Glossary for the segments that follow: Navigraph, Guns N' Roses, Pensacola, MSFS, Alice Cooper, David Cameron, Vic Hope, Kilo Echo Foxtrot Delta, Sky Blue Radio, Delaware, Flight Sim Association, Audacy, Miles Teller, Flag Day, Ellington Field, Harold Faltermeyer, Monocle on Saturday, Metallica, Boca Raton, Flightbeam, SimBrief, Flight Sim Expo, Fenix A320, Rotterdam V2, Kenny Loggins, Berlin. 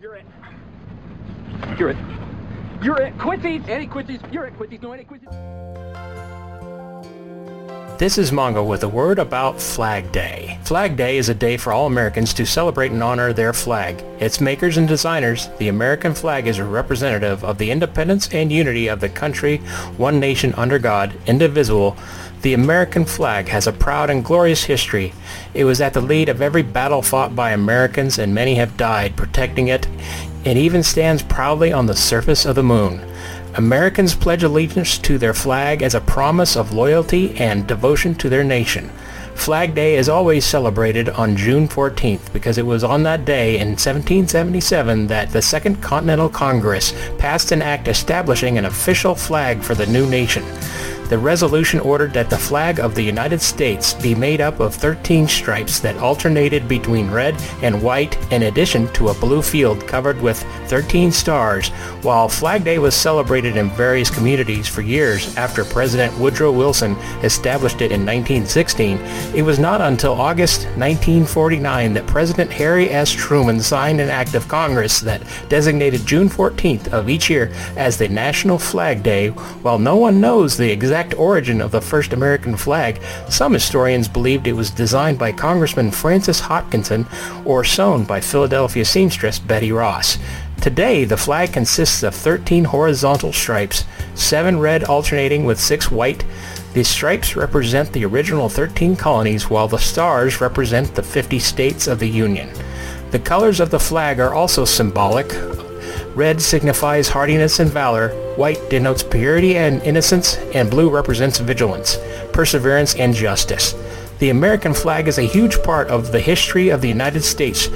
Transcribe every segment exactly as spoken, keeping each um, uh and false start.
You're it. You're it. You're it. Quincy's. Eddie Quincy's. You're it. Quincy's. No, Eddie Quincy's. This is Mongo with a word about Flag Day. Flag Day is a day for all Americans to celebrate and honor their flag. Its makers and designers, the American flag is a representative of the independence and unity of the country, one nation under God, indivisible. The American flag has a proud and glorious history. It was at the lead of every battle fought by Americans, and many have died protecting it. It even stands proudly on the surface of the moon. Americans pledge allegiance to their flag as a promise of loyalty and devotion to their nation. Flag Day is always celebrated on June fourteenth because it was on that day in seventeen seventy-seven that the Second Continental Congress passed an act establishing an official flag for the new nation. The resolution ordered that the flag of the United States be made up of thirteen stripes that alternated between red and white, in addition to a blue field covered with thirteen stars. While Flag Day was celebrated in various communities for years after President Woodrow Wilson established it in nineteen sixteen, it was not until August nineteen forty-nine that President Harry S. Truman signed an act of Congress that designated June fourteenth of each year as the National Flag Day. While no one knows the exact origin of the first American flag, some historians believed it was designed by Congressman Francis Hopkinson or sewn by Philadelphia seamstress Betsy Ross. Today, the flag consists of thirteen horizontal stripes, seven red alternating with six white. The stripes represent the original thirteen colonies, while the stars represent the fifty states of the Union. The colors of the flag are also symbolic. Red signifies hardiness and valor, white denotes purity and innocence, and blue represents vigilance, perseverance, and justice. The American flag is a huge part of the history of the United States.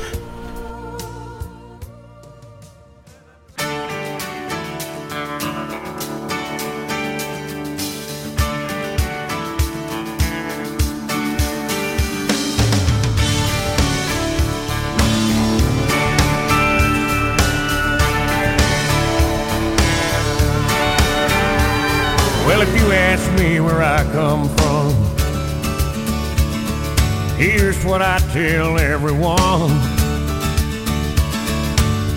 What I tell everyone,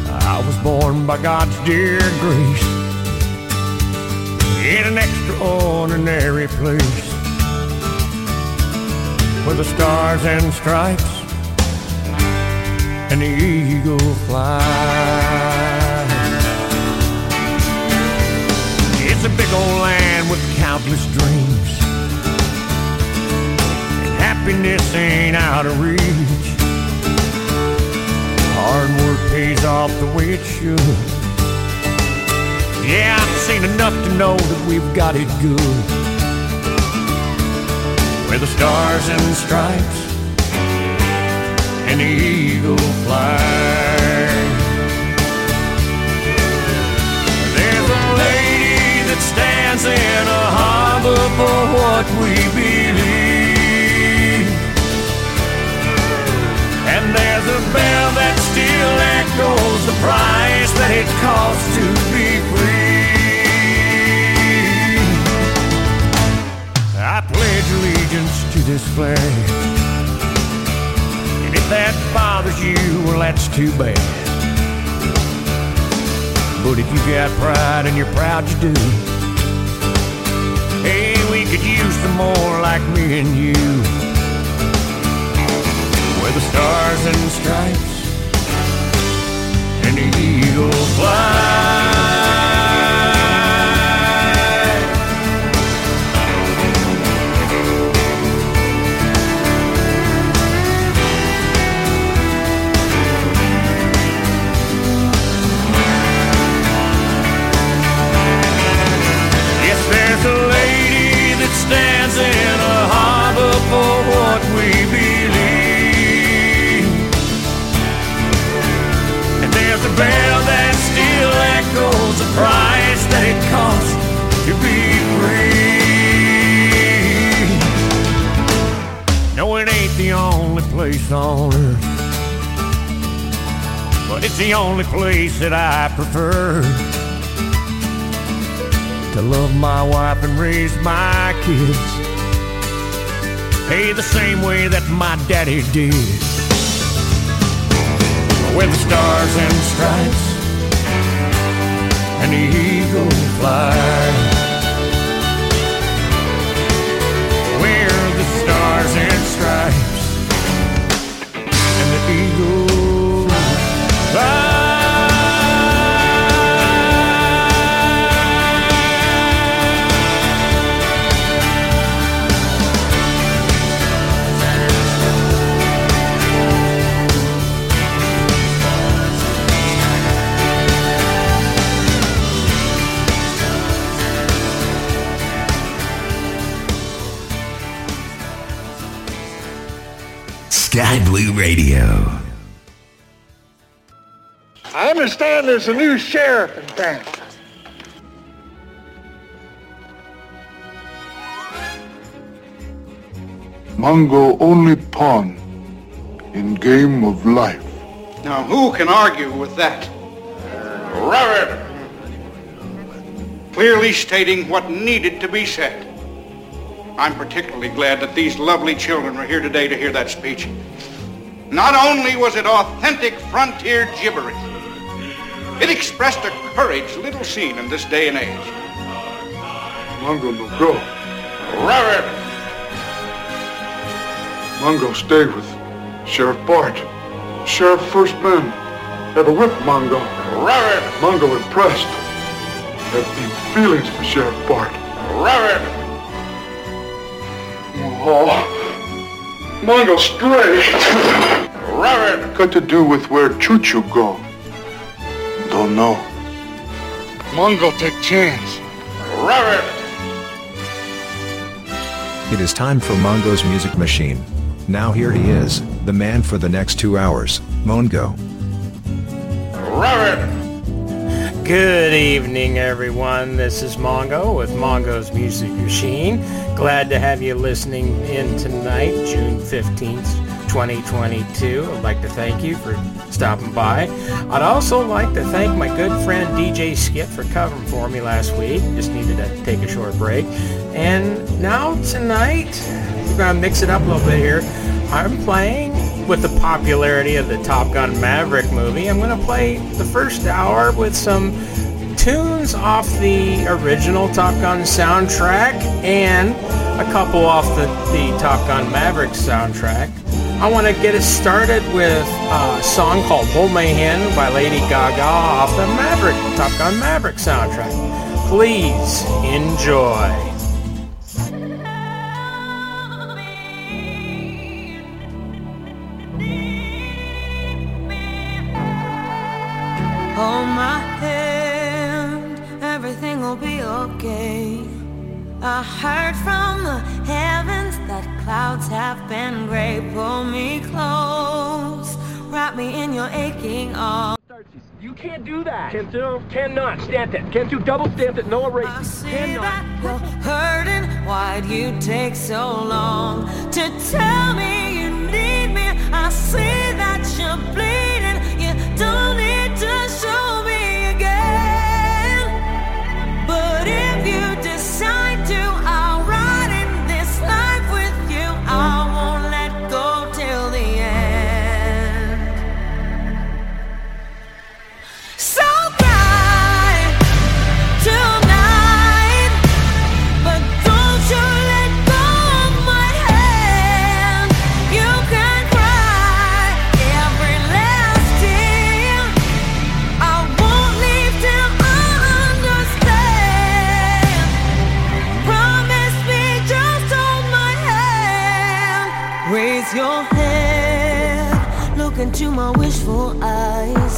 I was born by God's dear grace in an extraordinary place with the stars and stripes and the eagle flies. It's a big old land with countless dreams. Happiness ain't out of reach. Hard work pays off the way it should. Yeah, I've seen enough to know that we've got it good. Where the stars and the stripes and the eagle flies. There's a lady that stands in a harbor for what we believe. And there's a bell that still echoes the price that it costs to be free. I pledge allegiance to this flag, and if that bothers you, well, that's too bad. But if you got pride and you're proud you do, hey, we could use some more like me and you. The stars and stripes and the eagle flies. Yes, there's a lady that stands in a harbor for what we believe. The bell that still echoes the price that it costs to be free. No, it ain't the only place on earth, but it's the only place that I prefer to love my wife and raise my kids, hey, the same way that my daddy did. with stars and stripes and the eagle flies. We're the stars and stripes and the eagle flies. Sky Blue Radio. I understand there's a new sheriff in town. Mungo only pawn in game of life. Now who can argue with that? Robert! Clearly stating what needed to be said. I'm particularly glad that these lovely children are here today to hear that speech. Not only was it authentic frontier gibberish, it expressed a courage little seen in this day and age. Mungo, no go. Robert! Mungo stayed with Sheriff Bart, Sheriff First Man. Had a whip, Mungo. Robert! Mungo impressed. Had deep feelings for Sheriff Bart. Robert! Oh, Mungo straight. Robert. Got to do with where Choo-Choo go. Don't know. Mungo, take chance. Robert. It is time for Mungo's Music Machine. Now here he is, the man for the next two hours, Mungo. Robert. Good evening, everyone. This is Mungo with Mungo's Music Machine. Glad to have you listening in tonight, June fifteenth, twenty twenty-two. I'd like to thank you for stopping by. I'd also like to thank my good friend D J Skip for covering for me last week. Just needed to take a short break. And now tonight, we're going to mix it up a little bit here. I'm playing with the popularity of the Top Gun Maverick movie. I'm going to play the first hour with some tunes off the original Top Gun soundtrack and a couple off the, the Top Gun Maverick soundtrack. I want to get us started with a song called Hold My Hand by Lady Gaga off the Maverick, Top Gun Maverick soundtrack. Please enjoy. I heard from the heavens that clouds have been gray. Pull me close, wrap me in your aching arms. You can't do that. Can't do. Cannot stamp it. Can't do double stamp it. No erase. I see cannot. That you're hurting. Why'd you take so long to tell me you need me? I see that you're bleeding. You don't need to show me again. But if you decide to, I'll ride in this life with you. I won't let go till the end. So die tonight, but don't you let go of my hand. You can cry every last tear. I won't leave till I understand. Promise me, just hold my hand. Raise your head, look into my wishful eyes.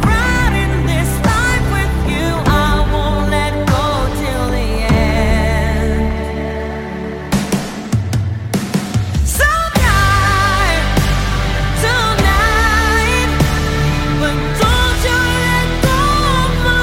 ride in this life with you. I won't let go till the end. So die tonight, but don't you let go of my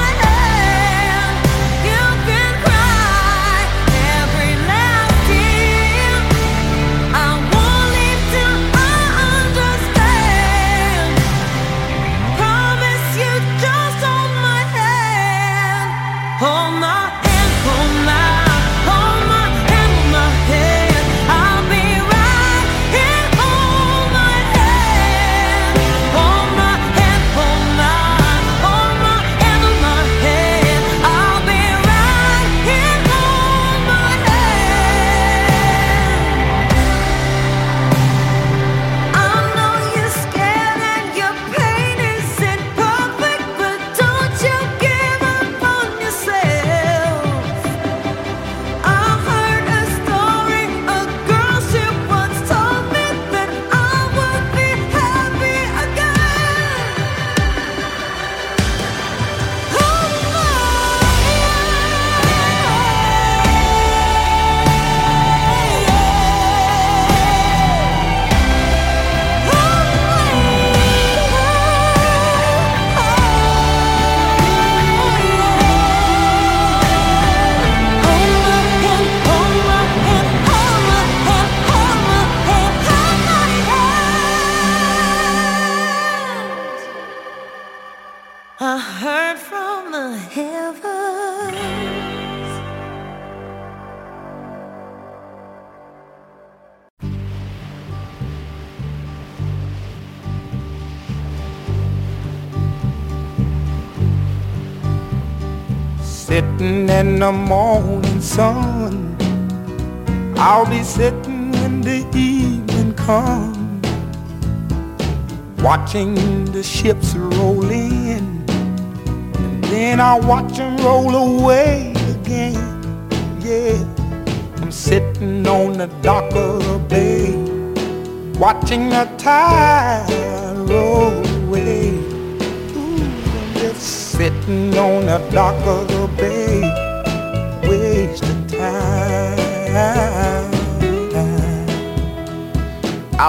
Sitting in the morning sun, I'll be sitting when the evening comes, watching the ships roll in, and then I'll watch them roll away again. Yeah, I'm sitting on the dock of the bay, watching the tide roll away. Ooh, I'm just sitting on the dock of the bay, wasting time. I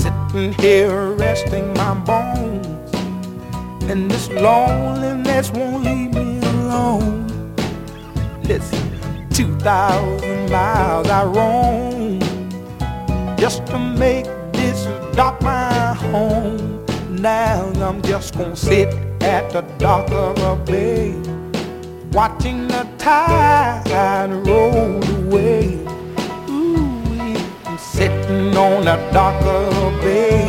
sitting here resting my bones, and this loneliness won't leave me alone. Listen, two thousand miles I roam just to make this dock my home. Now I'm just gonna sit at the dock of a bay, watching the tide roll away. I'm sitting on a dock of the bay,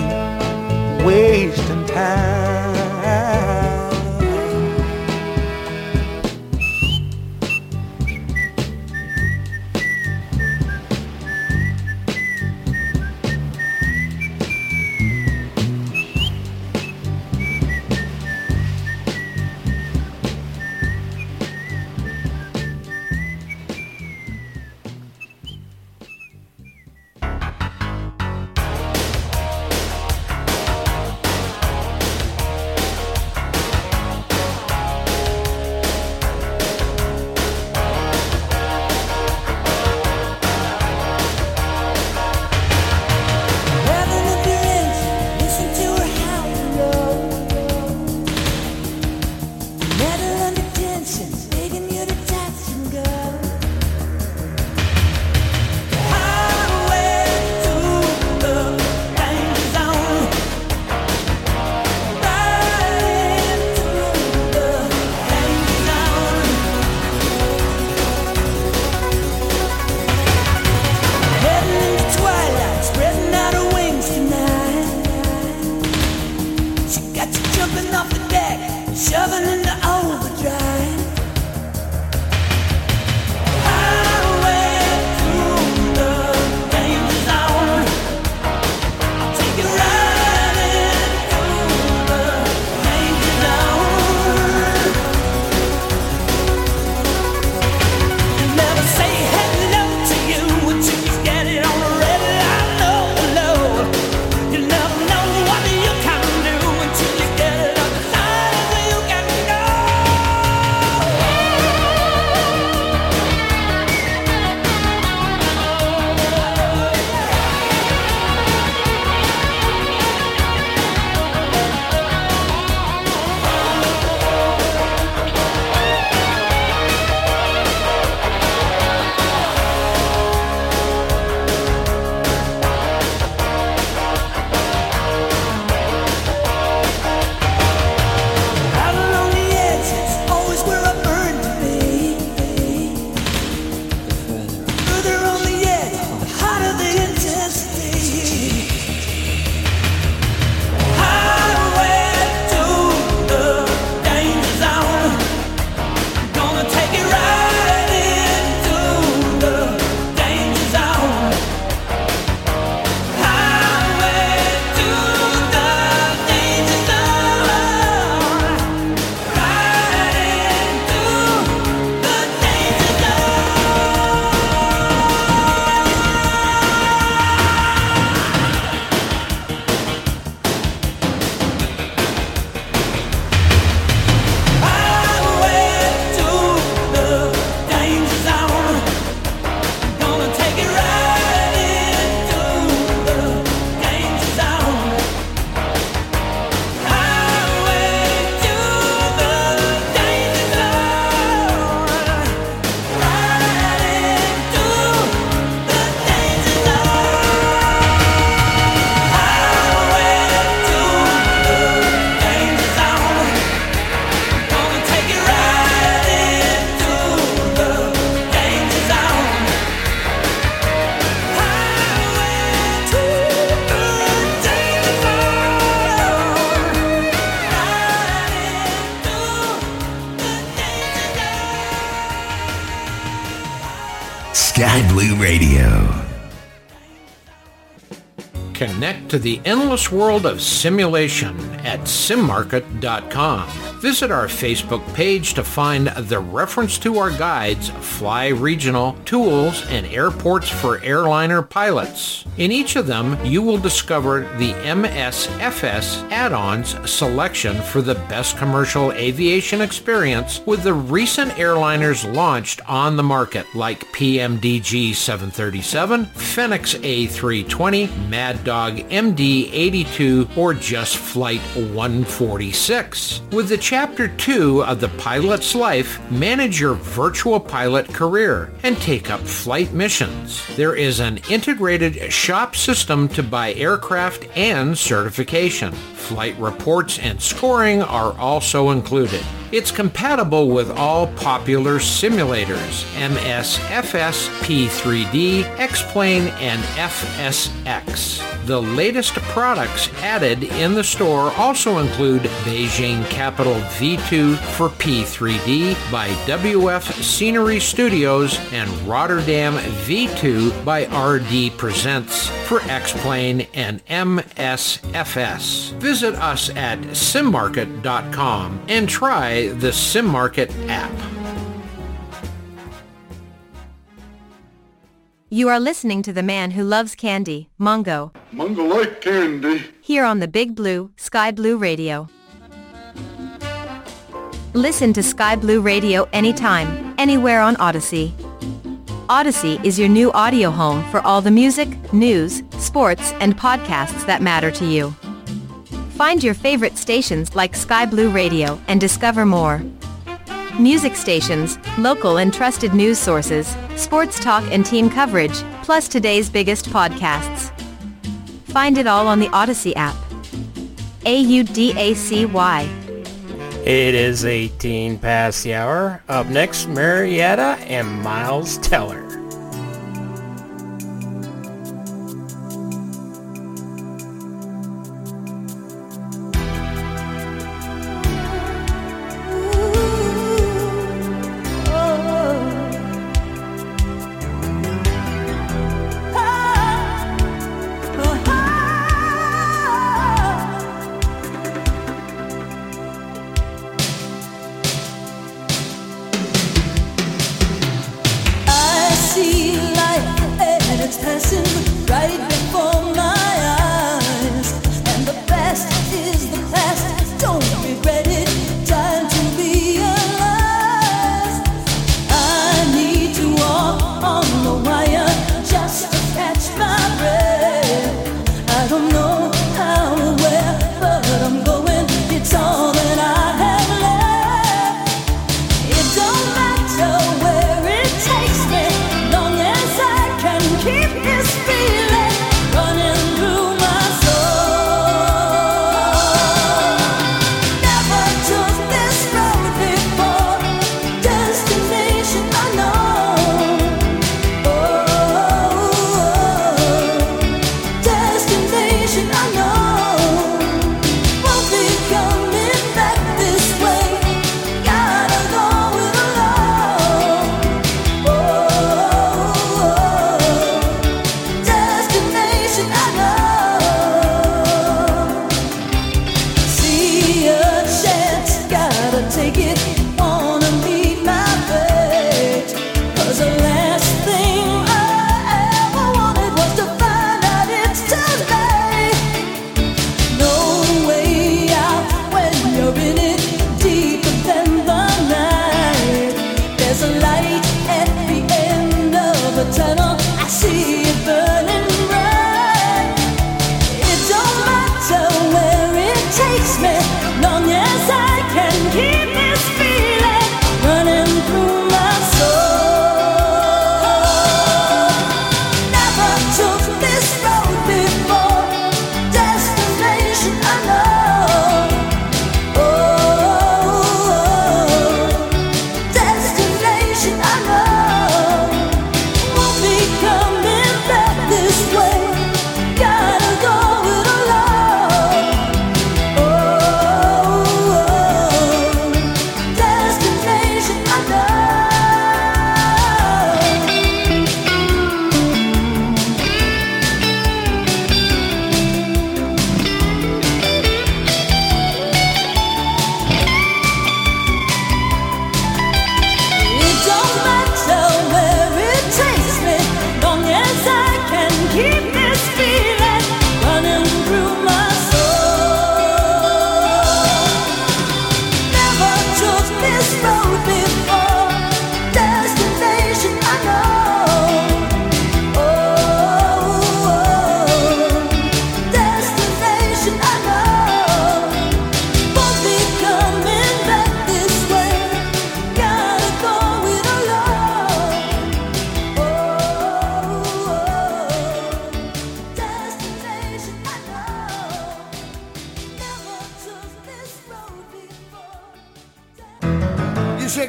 wasting time. Radio. Connect to the endless world of simulation at sim market dot com. Visit our Facebook page to find the reference to our guides, Fly Regional, Tools, and Airports for Airliner Pilots. In each of them, you will discover the M S F S add-ons selection for the best commercial aviation experience with the recent airliners launched on the market, like P M D G seven thirty-seven, Fenix A three twenty, Mad Dog M D eighty-two, or just Flight one forty-six. With the Chapter two of The Pilot's Life, manage your virtual pilot career and take up flight missions. There is an integrated shop system to buy aircraft and certification. Flight reports and scoring are also included. It's compatible with all popular simulators, M S F S, P three D, X-Plane, and F S X. The latest products added in the store also include Beijing Capital V two for P three D by W F Scenery Studios and Rotterdam V two by R D Presents for X-Plane and M S F S. Visit us at sim market dot com and try the SimMarket app. You are listening to the man who loves candy, Mungo. Mungo like candy. Here on the Big Blue, Sky Blue Radio. Listen to Sky Blue Radio anytime, anywhere on Audacy. Audacy is your new audio home for all the music, news, sports, and podcasts that matter to you. Find your favorite stations like Sky Blue Radio and discover more. Music stations, local and trusted news sources, sports talk and team coverage, plus today's biggest podcasts. Find it all on the Audacy app. A U D A C Y. It is eighteen past the hour. Up next, Marietta and Miles Teller.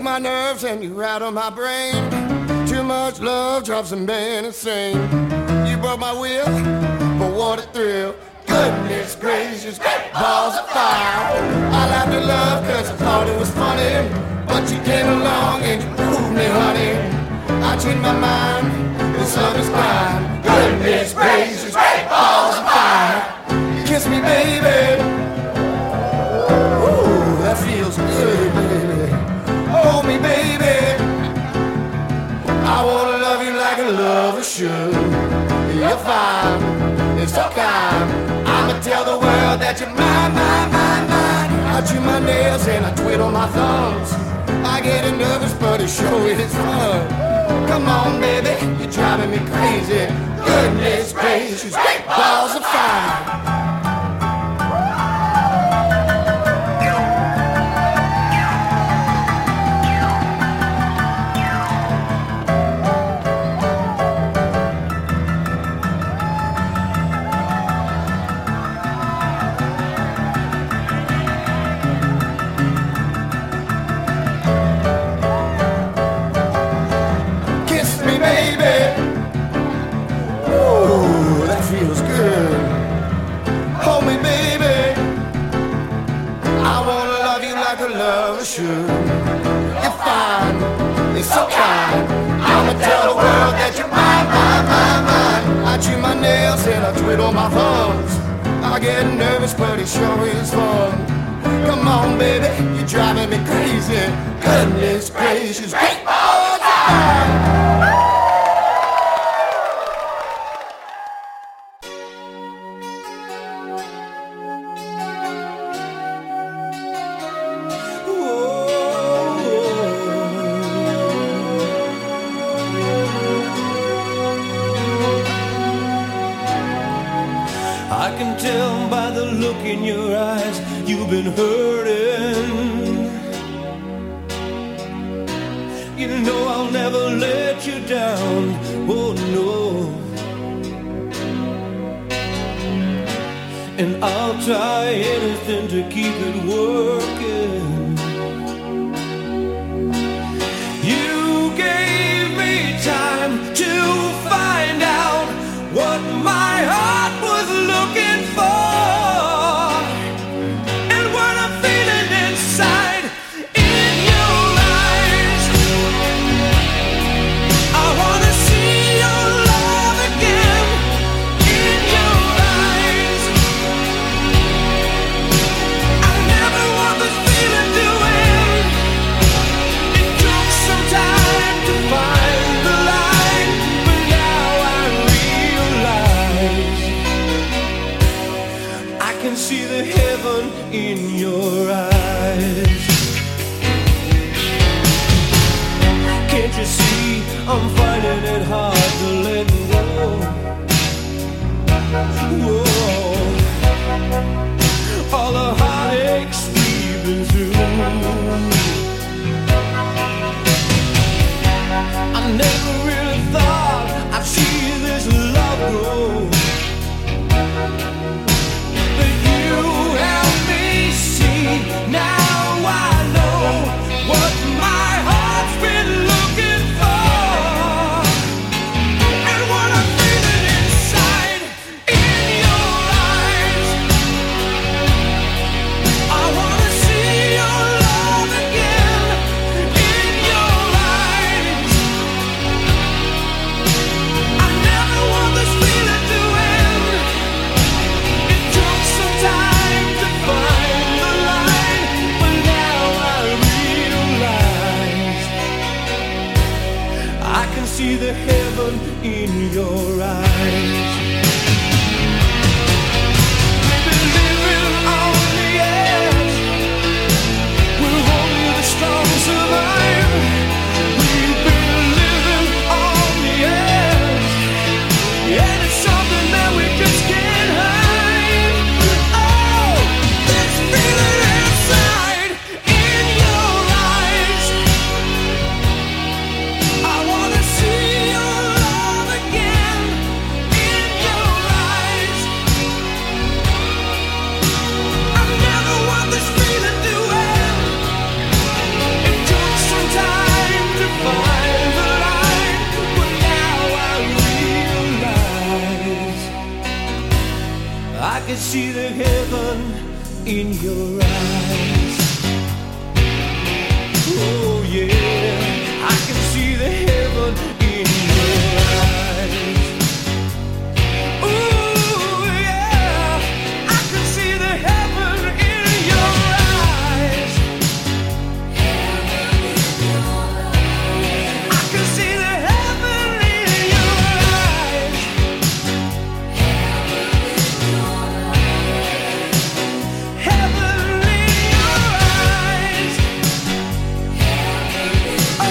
my nerves and you rattle my brain. Too much love drops a man insane. You broke my will, but what a thrill. Goodness gracious, balls of fire. I laughed in love cause I thought it was funny, but you came along and you proved me, honey. I changed my mind, this love is mine. Goodness gracious, balls of fire. Kiss me, baby. Ooh, that feels good, baby. Hold me, baby. I wanna love you like a lover should. You're fine, it's so kind. I'ma tell the world that you're mine, mine, mine, mine. I chew my nails and I twiddle my thumbs. I get nervous, but it sure is fun. Come on, baby, you're driving me crazy. Goodness gracious, balls of fire. You're fine, it's so kind. I'ma tell the world that you're mine, mine, mine, mine. I chew my nails and I twiddle my thumbs. I get nervous, but it sure is fun. Come on, baby, you're driving me crazy. Goodness gracious, great balls of fire. Been hurting. You know I'll never let you down. Oh no. And I'll try anything to keep it working. You gave me time to find out what my heart was looking for. I'm finding it hard to let go. Whoa. All the heartaches we've been through, I never really thought I'd see this love grow. But you helped me see. Now I know what my heart's been looking for. can see the heaven in your eyes. Oh yeah, I can see the heaven in your eyes. Oh yeah, I can see the heaven in your eyes. I can see the heaven in your eyes. Heaven in your eyes. Oh,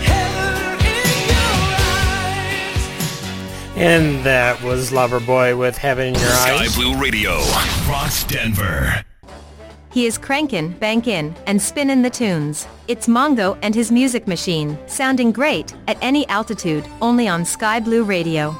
heaven in your eyes. And that was Loverboy with Heaven in Your Eyes. Sky Blue Radio rocks Denver. He is crankin', bankin', and spinnin' the tunes. It's Mongo and his music machine, sounding great, at any altitude, only on Sky Blue Radio.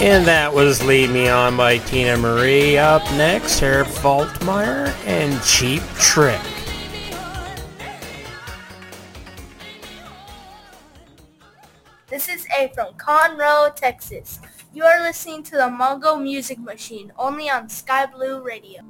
And that was Lead Me On by Tina Marie. Up next, Herb Faltmeyer and Cheap Trick. This is A from Conroe, Texas. You are listening to the Mongo Music Machine, only on Sky Blue Radio.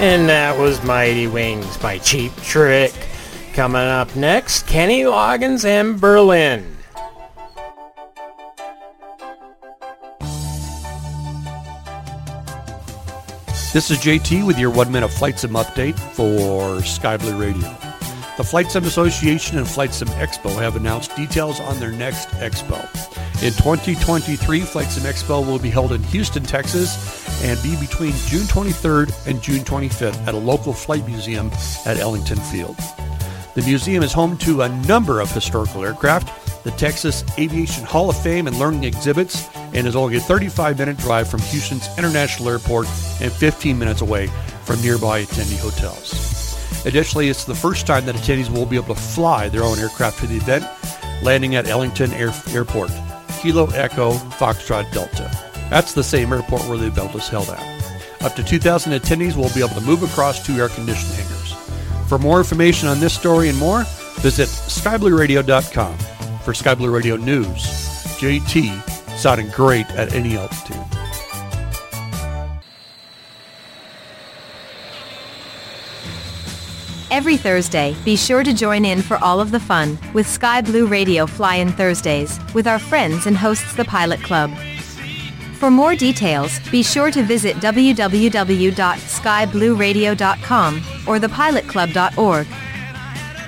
And that was Mighty Wings by Cheap Trick. Coming up next, Kenny Loggins and Berlin. This is J T with your one-minute Flight Sim update for Sky Blue Radio. The Flight Sim Association and Flight Sim Expo have announced details on their next expo. In twenty twenty-three, Flight Sim Expo will be held in Houston, Texas, and be between June twenty-third and June twenty-fifth at a local flight museum at Ellington Field. The museum is home to a number of historical aircraft, the Texas Aviation Hall of Fame and learning exhibits, and is only a thirty-five minute drive from Houston's International Airport and fifteen minutes away from nearby attendee hotels. Additionally, it's the first time that attendees will be able to fly their own aircraft to the event, landing at Ellington Air- Airport, Kilo Echo Foxtrot Delta. That's the same airport where the event was held at. Up to two thousand attendees will be able to move across two air-conditioned hangars. For more information on this story and more, visit sky blue radio dot com. For Sky Blue Radio News, J T, sounding great at any altitude. Every Thursday, be sure to join in for all of the fun with Sky Blue Radio Fly-In Thursdays with our friends and hosts the Pilot Club. For more details, be sure to visit w w w dot sky blue radio dot com or the pilot club dot org.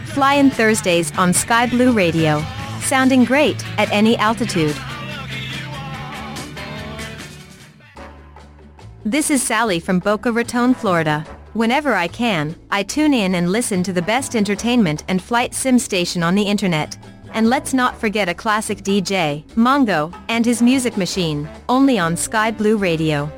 Fly-In Thursdays on Sky Blue Radio, sounding great at any altitude. This is Sally from Boca Raton, Florida. Whenever I can, I tune in and listen to the best entertainment and flight sim station on the internet. And let's not forget a classic D J, Mongo, and his music machine, only on Sky Blue Radio.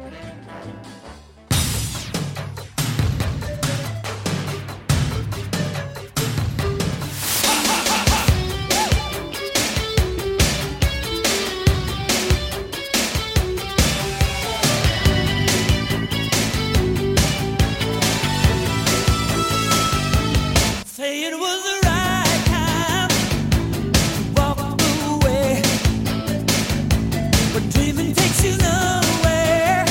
Dreaming takes you nowhere.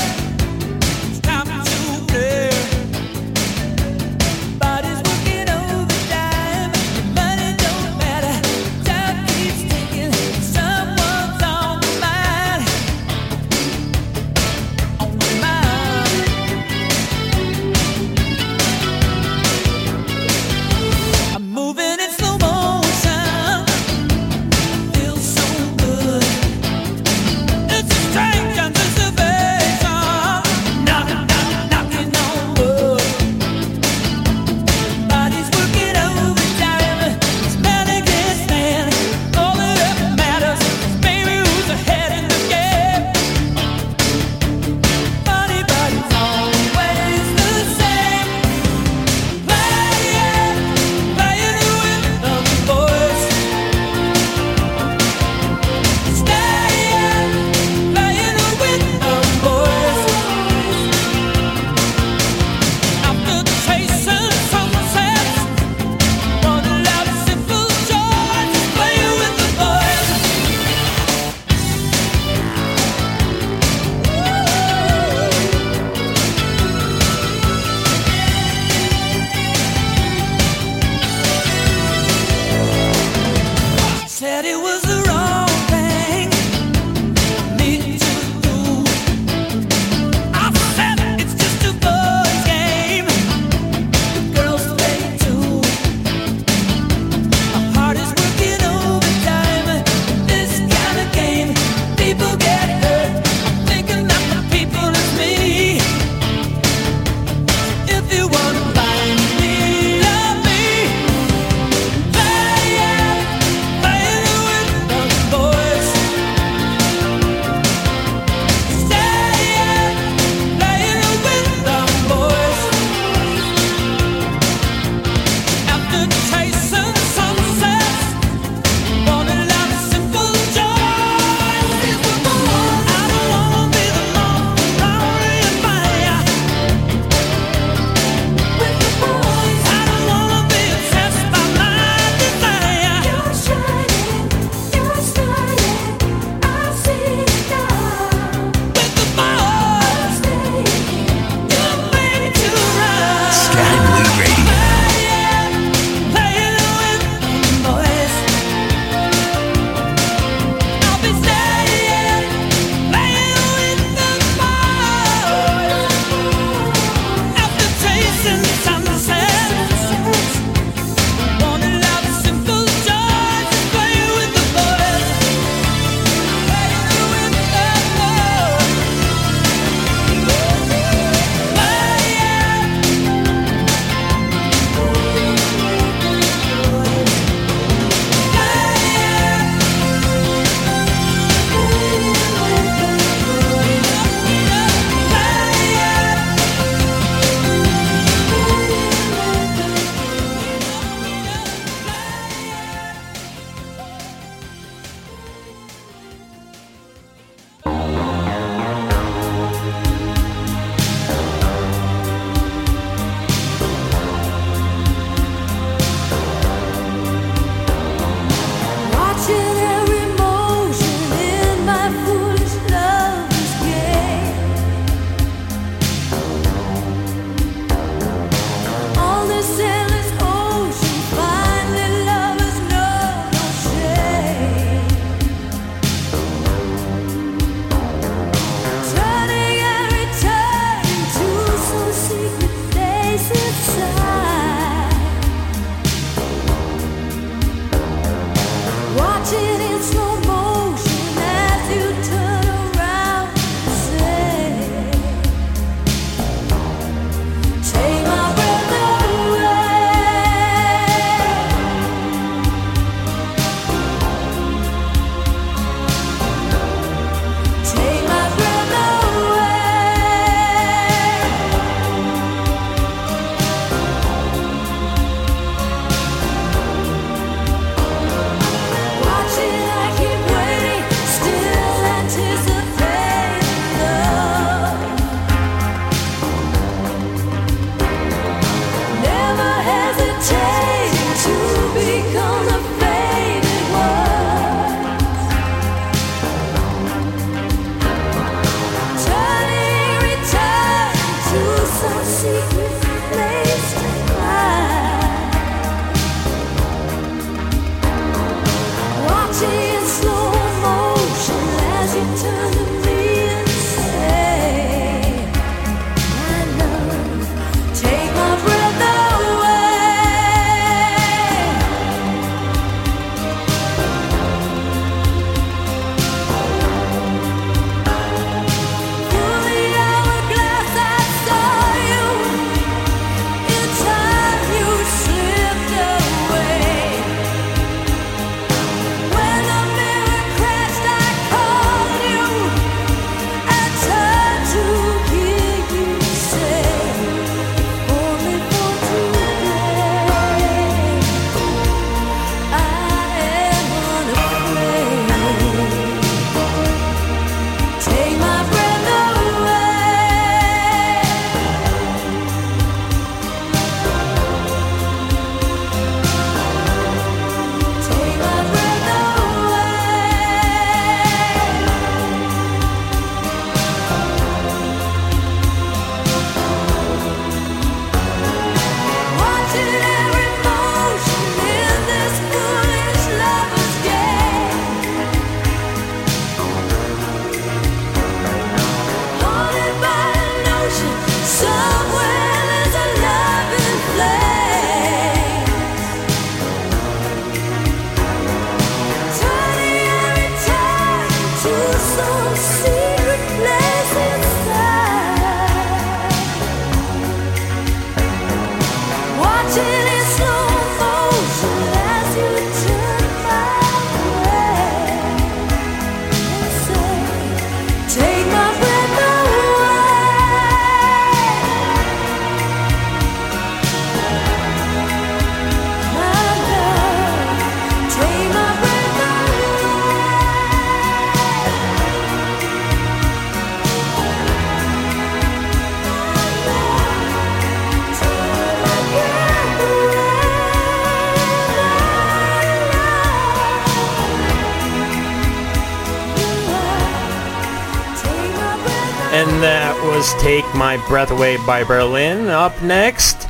was Take My Breath Away by Berlin. Up next,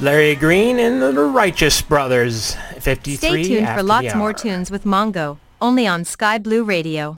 Larry Green and the Righteous Brothers. fifty-three Stay tuned for lots more tunes with Mongo, only on Sky Blue Radio.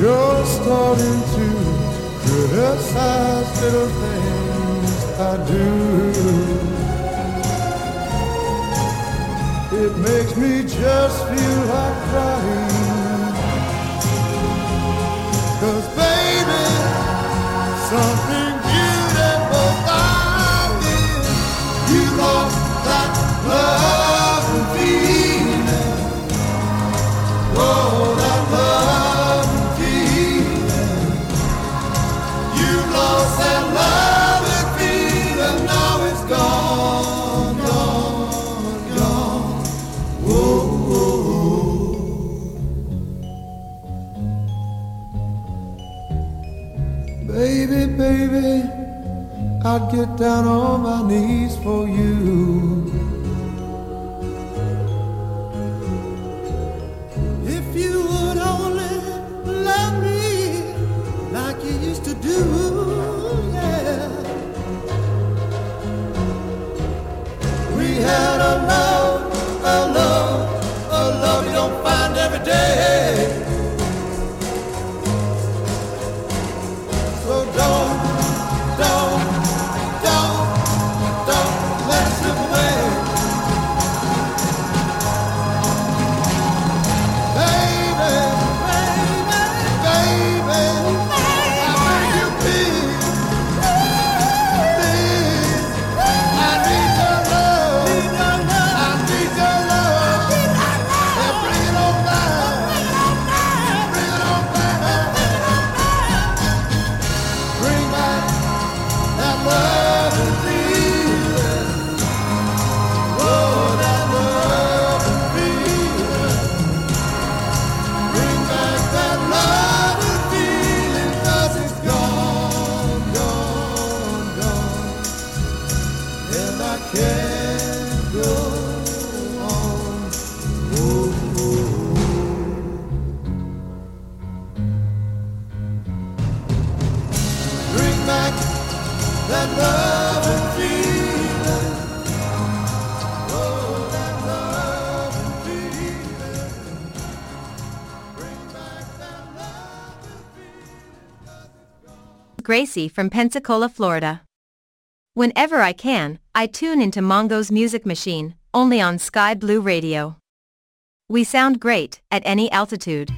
You're starting to criticize little things I do. It makes me just feel like crying. 'Cause baby, something beautiful I did. You lost that love and feeling. Whoa, that love. Baby, I'd get down on my knees for you. If you would only love me like you used to do, yeah. We had a love, a love, a love you don't find every day. Gracie from Pensacola, Florida. Whenever I can, I tune into Mongo's Music Machine, only on Sky Blue Radio. We sound great, at any altitude.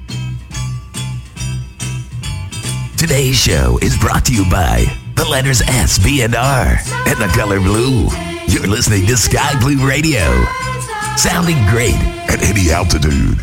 Today's show is brought to you by the letters S, B, and R, and the color blue. You're listening to Sky Blue Radio, sounding great at any altitude.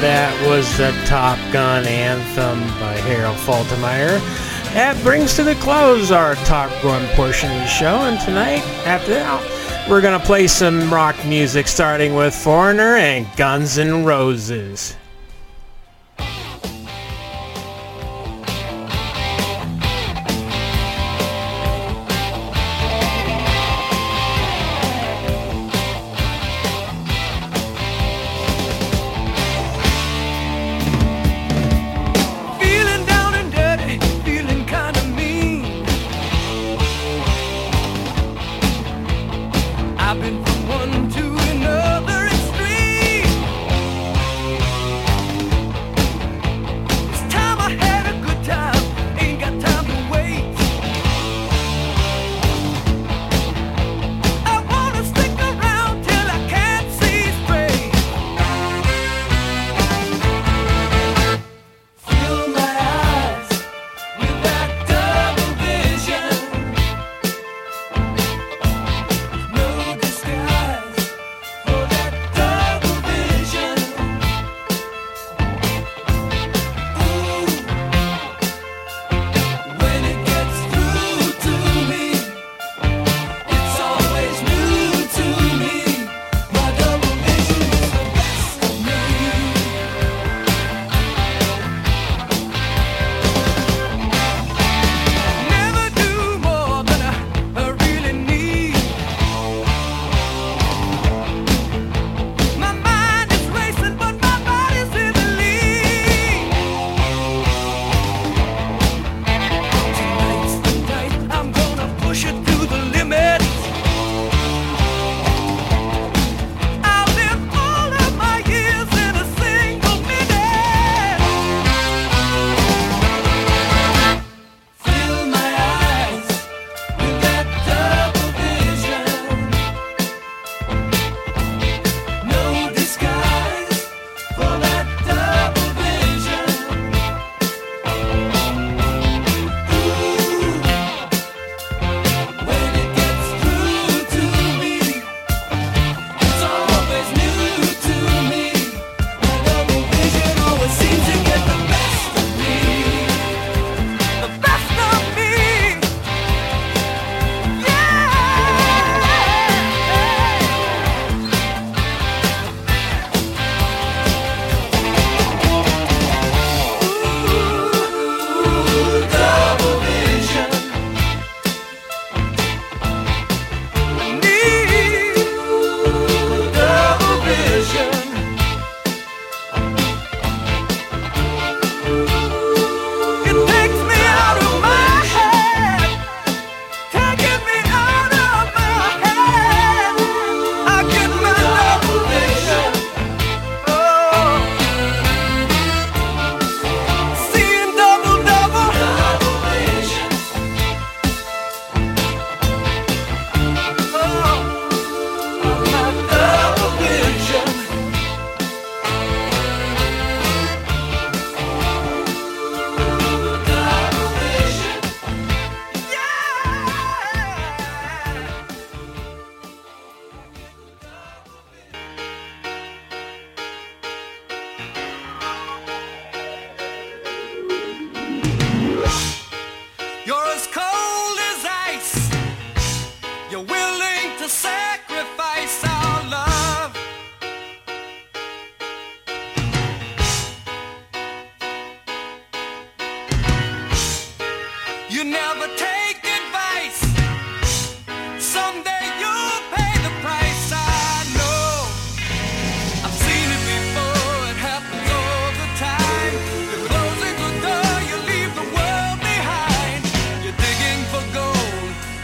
that was the Top Gun anthem by Harold Faltermeyer. That brings to the close our Top Gun portion of the show, and tonight, after that, we're going to play some rock music, starting with Foreigner and Guns N' Roses.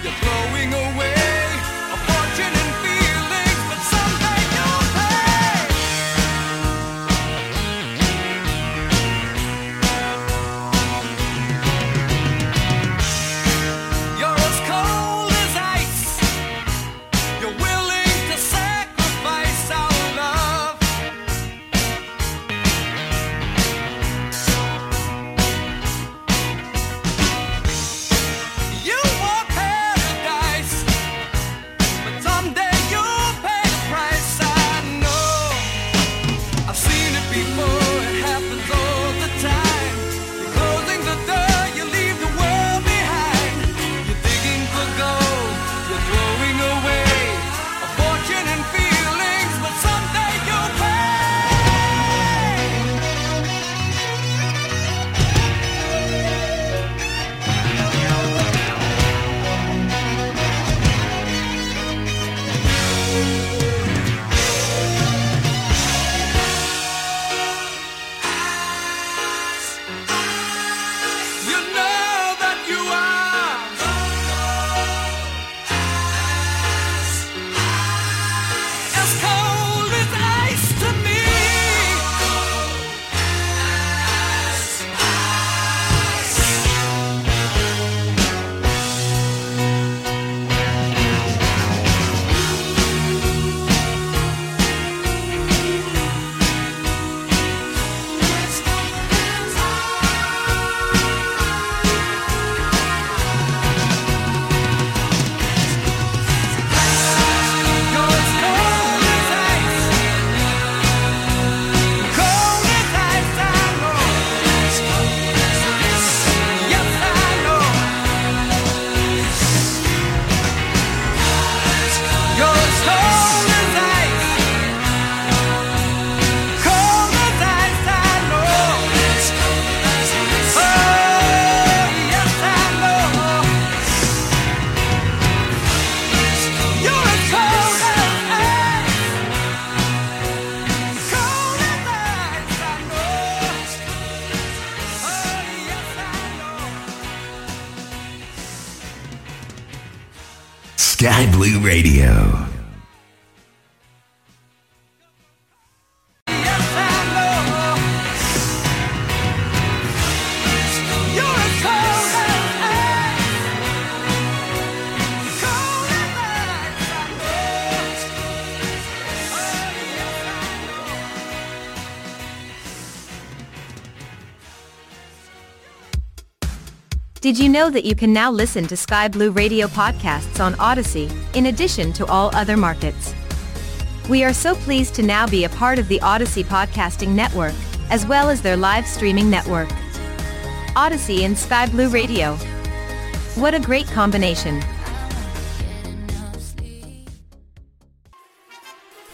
You're throwing away a fortune. Sky Blue Radio. Did you know that you can now listen to Sky Blue Radio podcasts on Audacy, in addition to all other markets? We are so pleased to now be a part of the Audacy podcasting network, as well as their live streaming network. Audacy and Sky Blue Radio. What a great combination.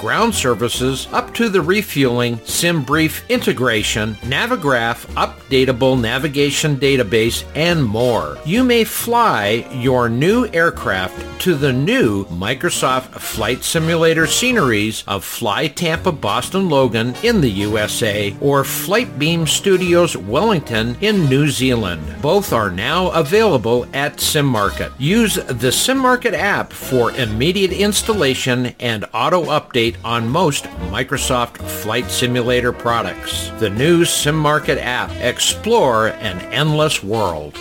ground services up to the refueling, SimBrief integration, Navigraph, updatable navigation database, and more. You may fly your new aircraft to the new Microsoft Flight Simulator sceneries of Fly Tampa Boston Logan in the U S A or Flightbeam Studios Wellington in New Zealand. Both are now available at SimMarket. Use the SimMarket app for immediate installation and auto-update on most Microsoft Flight Simulator products. The new SimMarket app. Explore an endless world.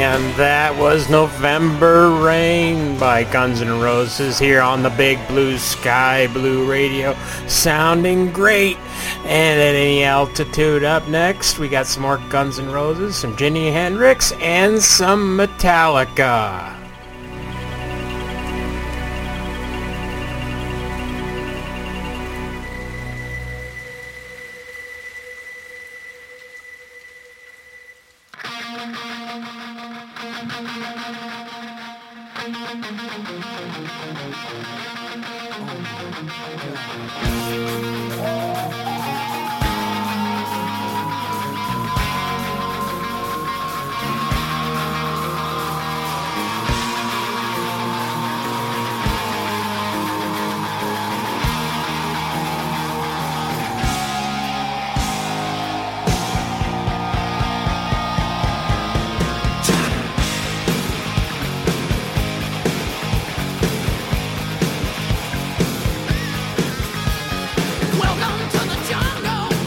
And that was November Rain by Guns N' Roses here on the Big Blue Sky Blue Radio. Sounding great. And at any altitude up next, we got some more Guns N' Roses, some Jimi Hendrix, and some Metallica. Welcome to the jungle.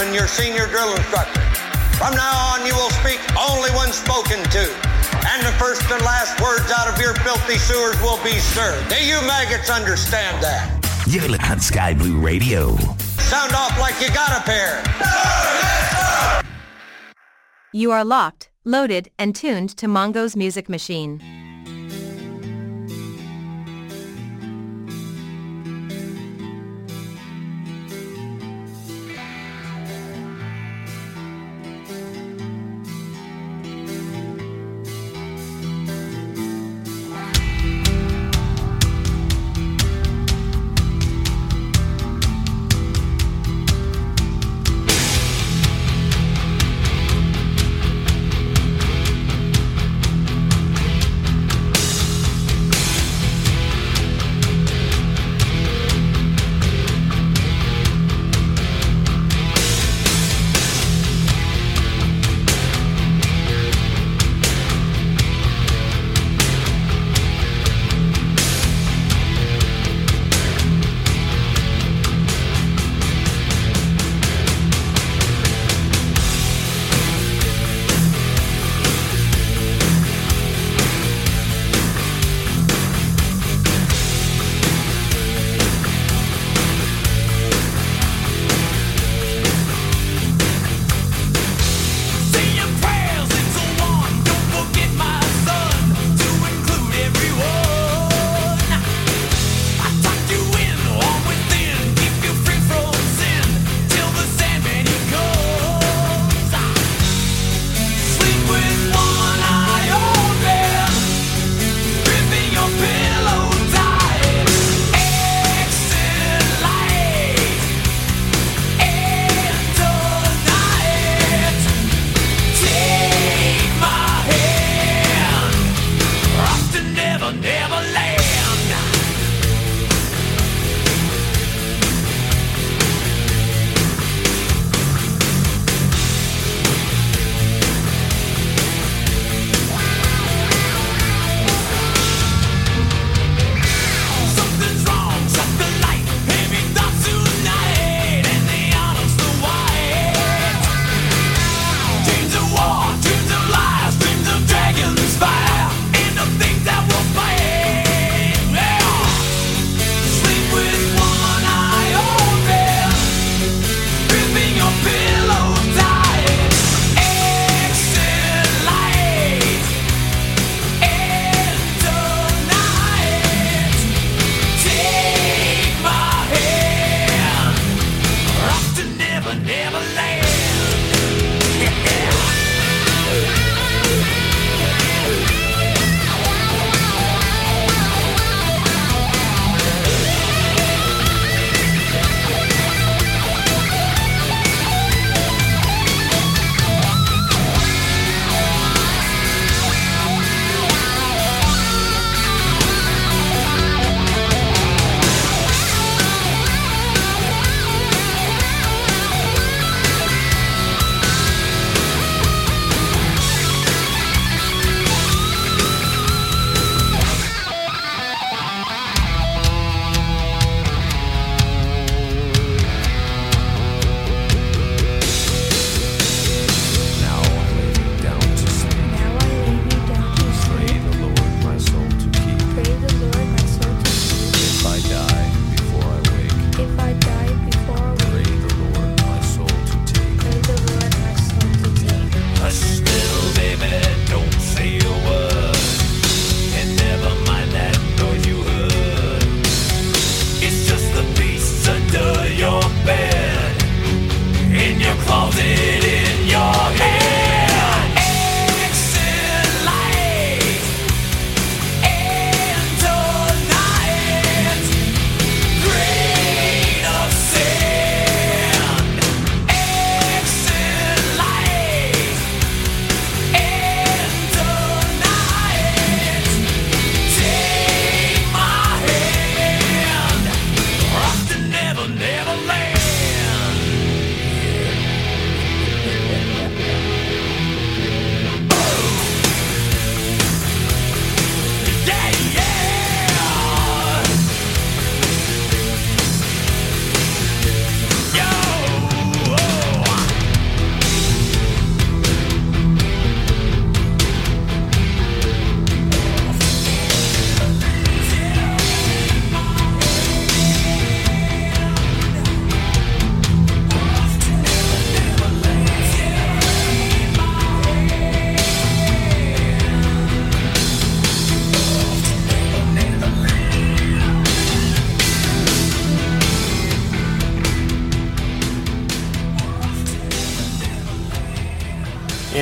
Truman, your senior drill instructor. From now on, you will speak only when spoken to. And the first and last words out of your filthy sewers will be, sir. Do you maggots understand that? You're on Sky Blue Radio. Sound off like you got a pair. Sir, yes, sir! You are locked, loaded, and tuned to Mongo's Music Machine.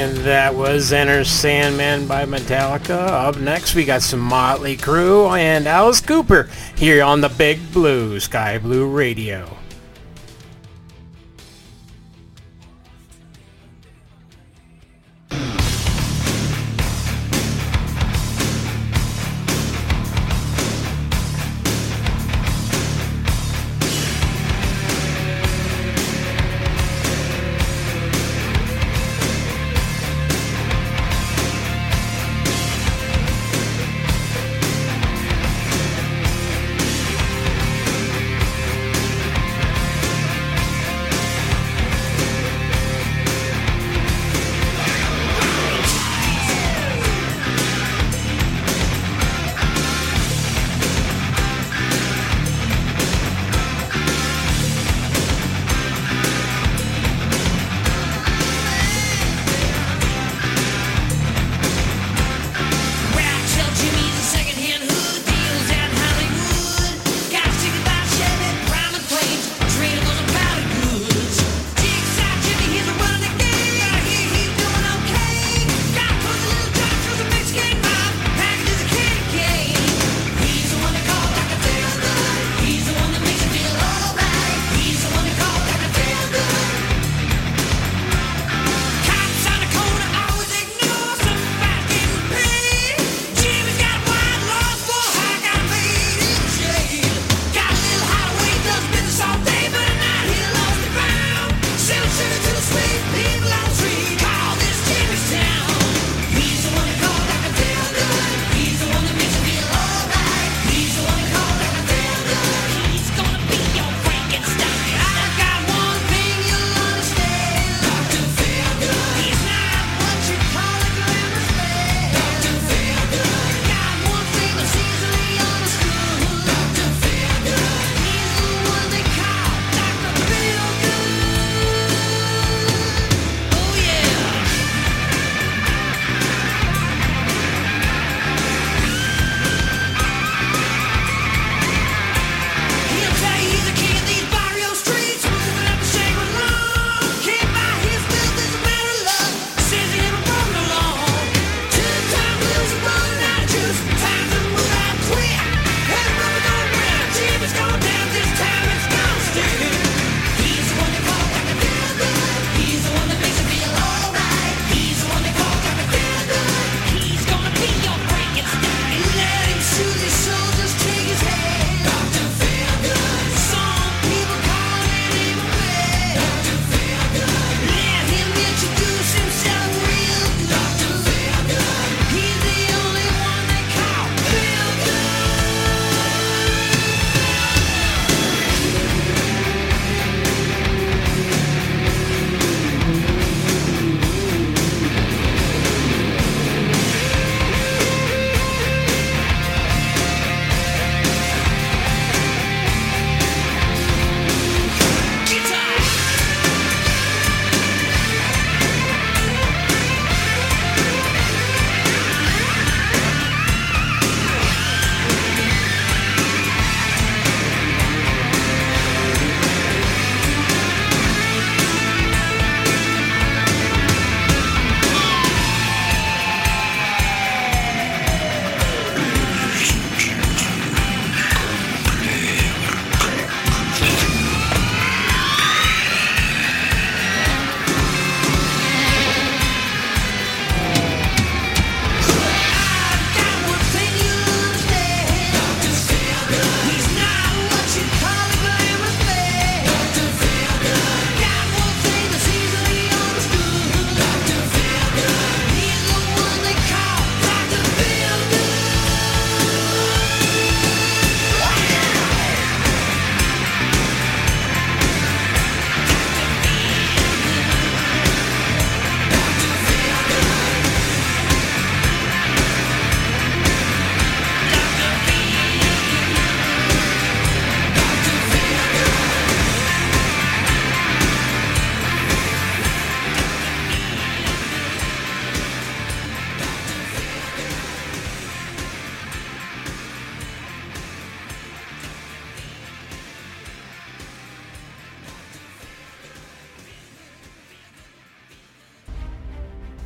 And that was Enter Sandman by Metallica. Up next, we got some Motley Crue and Alice Cooper here on the Big Blue, Sky Blue Radio.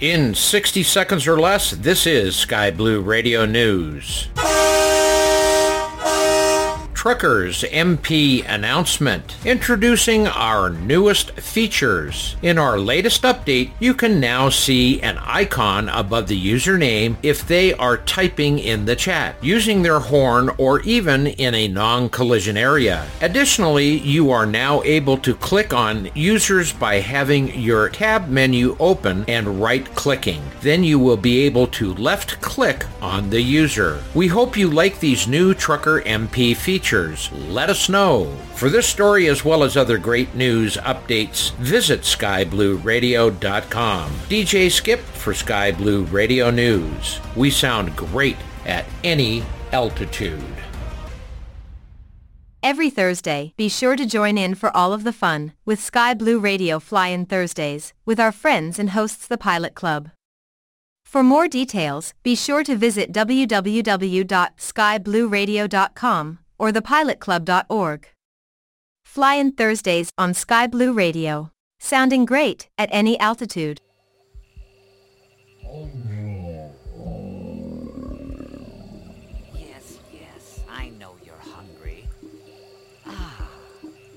In sixty seconds or less, this is Sky Blue Radio News. Truckers M P announcement. Introducing our newest features. In our latest update, you can now see an icon above the username if they are typing in the chat, using their horn, or even in a non-collision area. Additionally, you are now able to click on users by having your tab menu open and right-clicking. Then you will be able to left-click on the user. We hope you like these new Trucker M P features. Let us know. For this story, as well as other great news updates, visit sky blue radio dot com. D J Skip for Sky Blue Radio News. We sound great at any altitude. Every Thursday, be sure to join in for all of the fun with Sky Blue Radio Fly-In Thursdays with our friends and hosts the Pilot Club. For more details, be sure to visit w w w dot sky blue radio dot com. or the pilot club dot org. Fly-In Thursdays on Sky Blue Radio. Sounding great at any altitude. Yes, yes, I know you're hungry. Ah,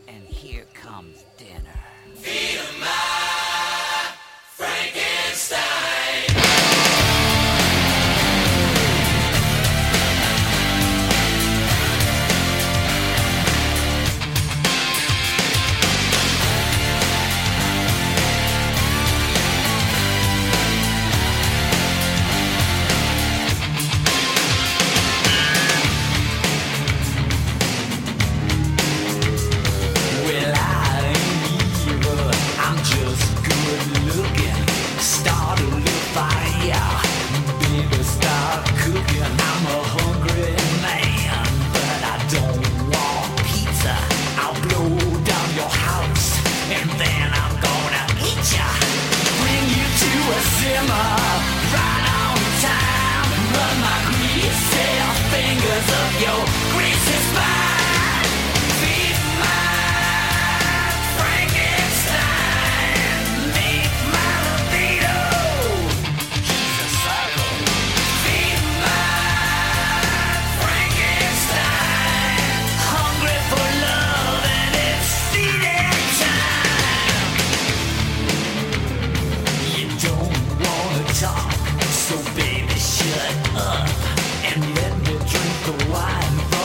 and here comes dinner. Feed 'em my Frankenstein! Talk, so baby shut up and let me drink the wine.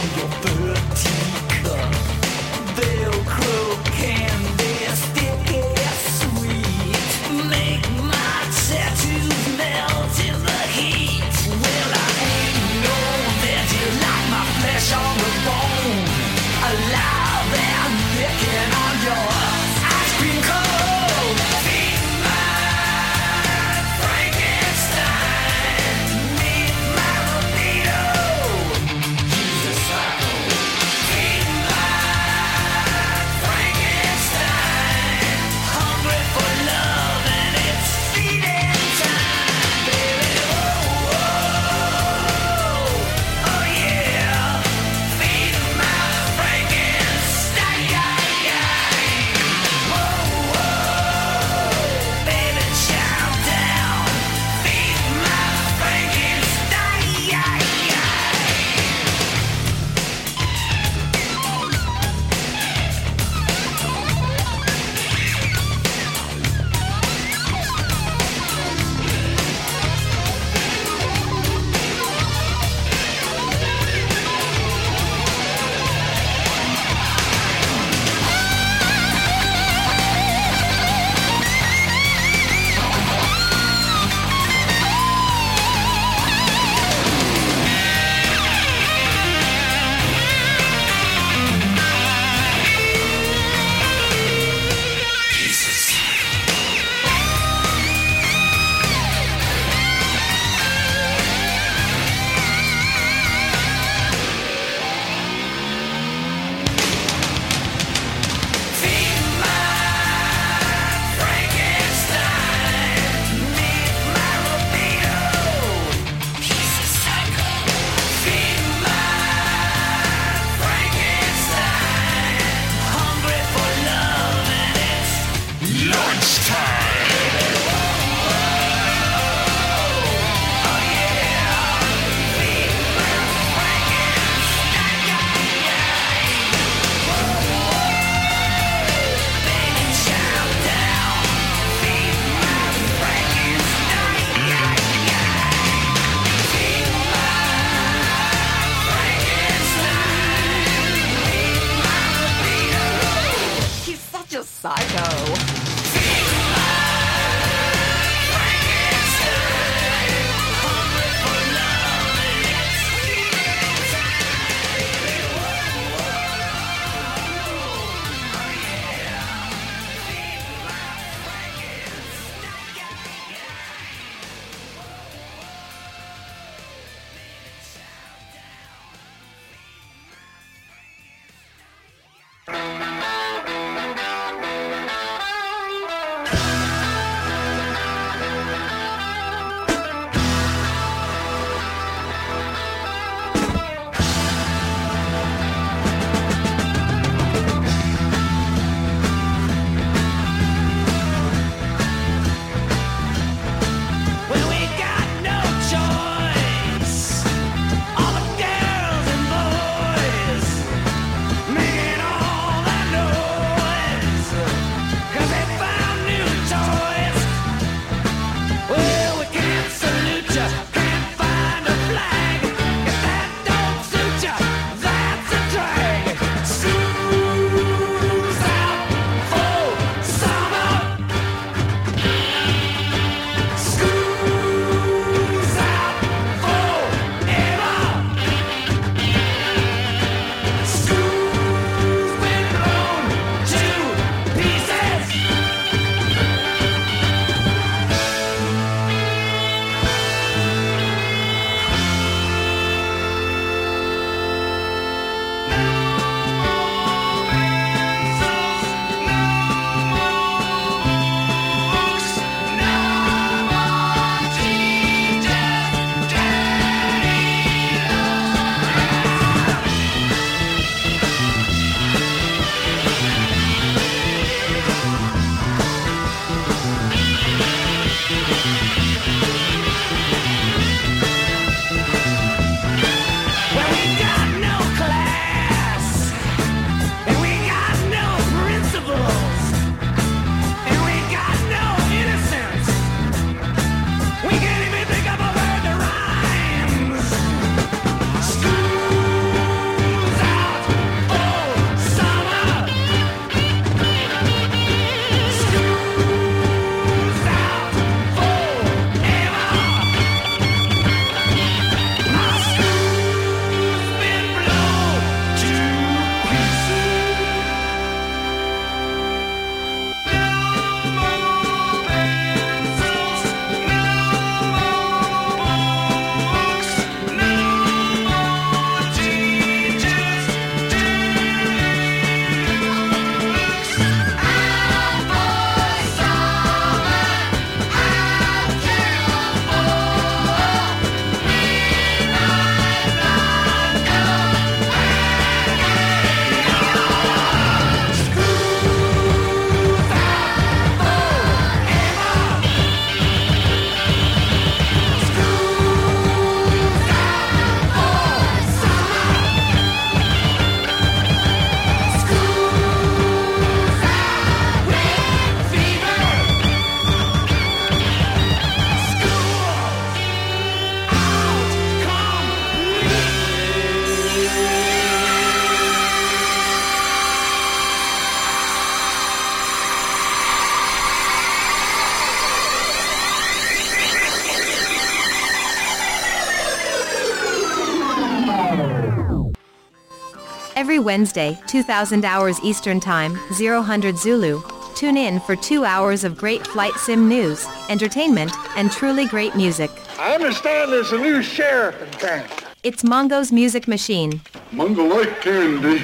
Every Wednesday, two thousand hours Eastern Time, zero hundred Zulu, tune in for two hours of great flight sim news, entertainment, and truly great music. I understand there's a new sheriff in town. It's Mongo's Music Machine. Mongo like candy.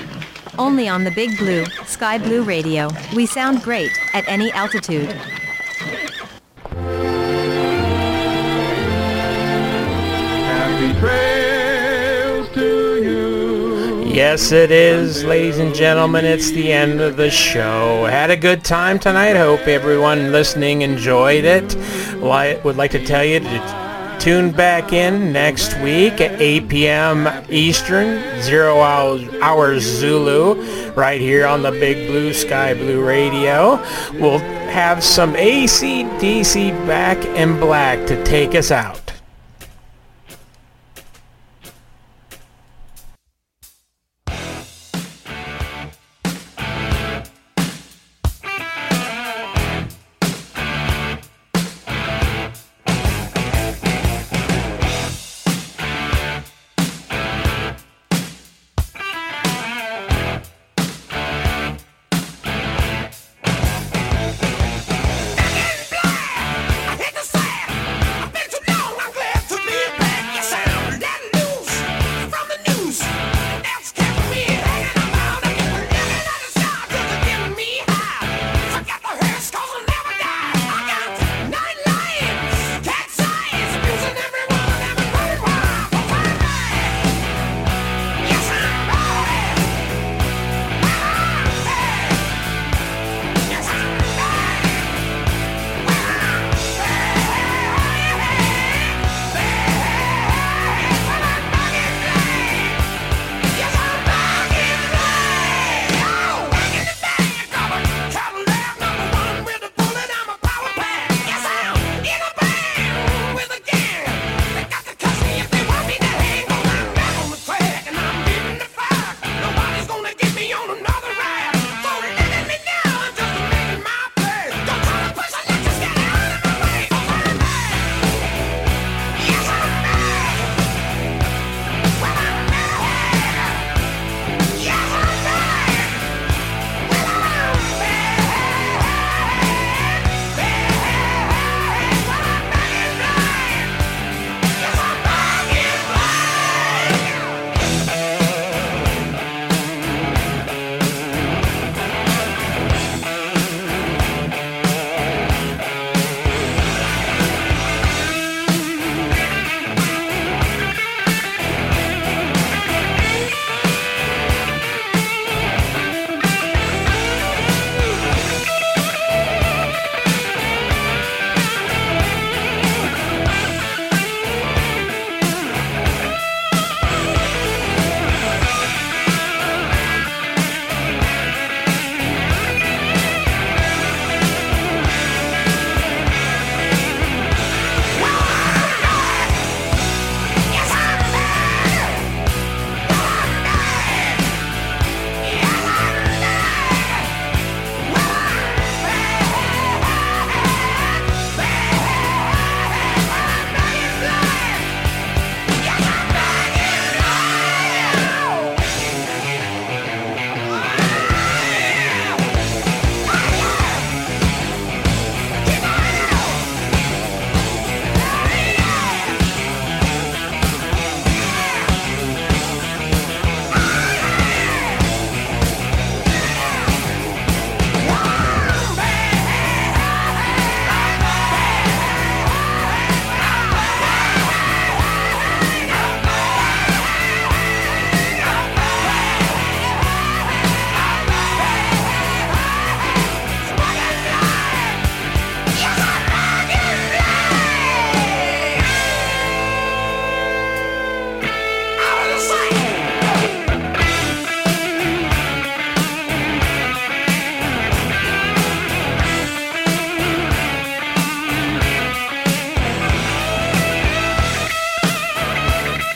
Only on the Big Blue, Sky Blue Radio. We sound great at any altitude. Happy trails to you. Yes, it is, ladies and gentlemen. It's the end of the show. Had a good time tonight. Hope everyone listening enjoyed it. Well, I would like to tell you to tune back in next week at eight p.m. Eastern, zero hours Zulu, right here on the Big Blue Sky Blue Radio. We'll have some A C D C Back in Black to take us out.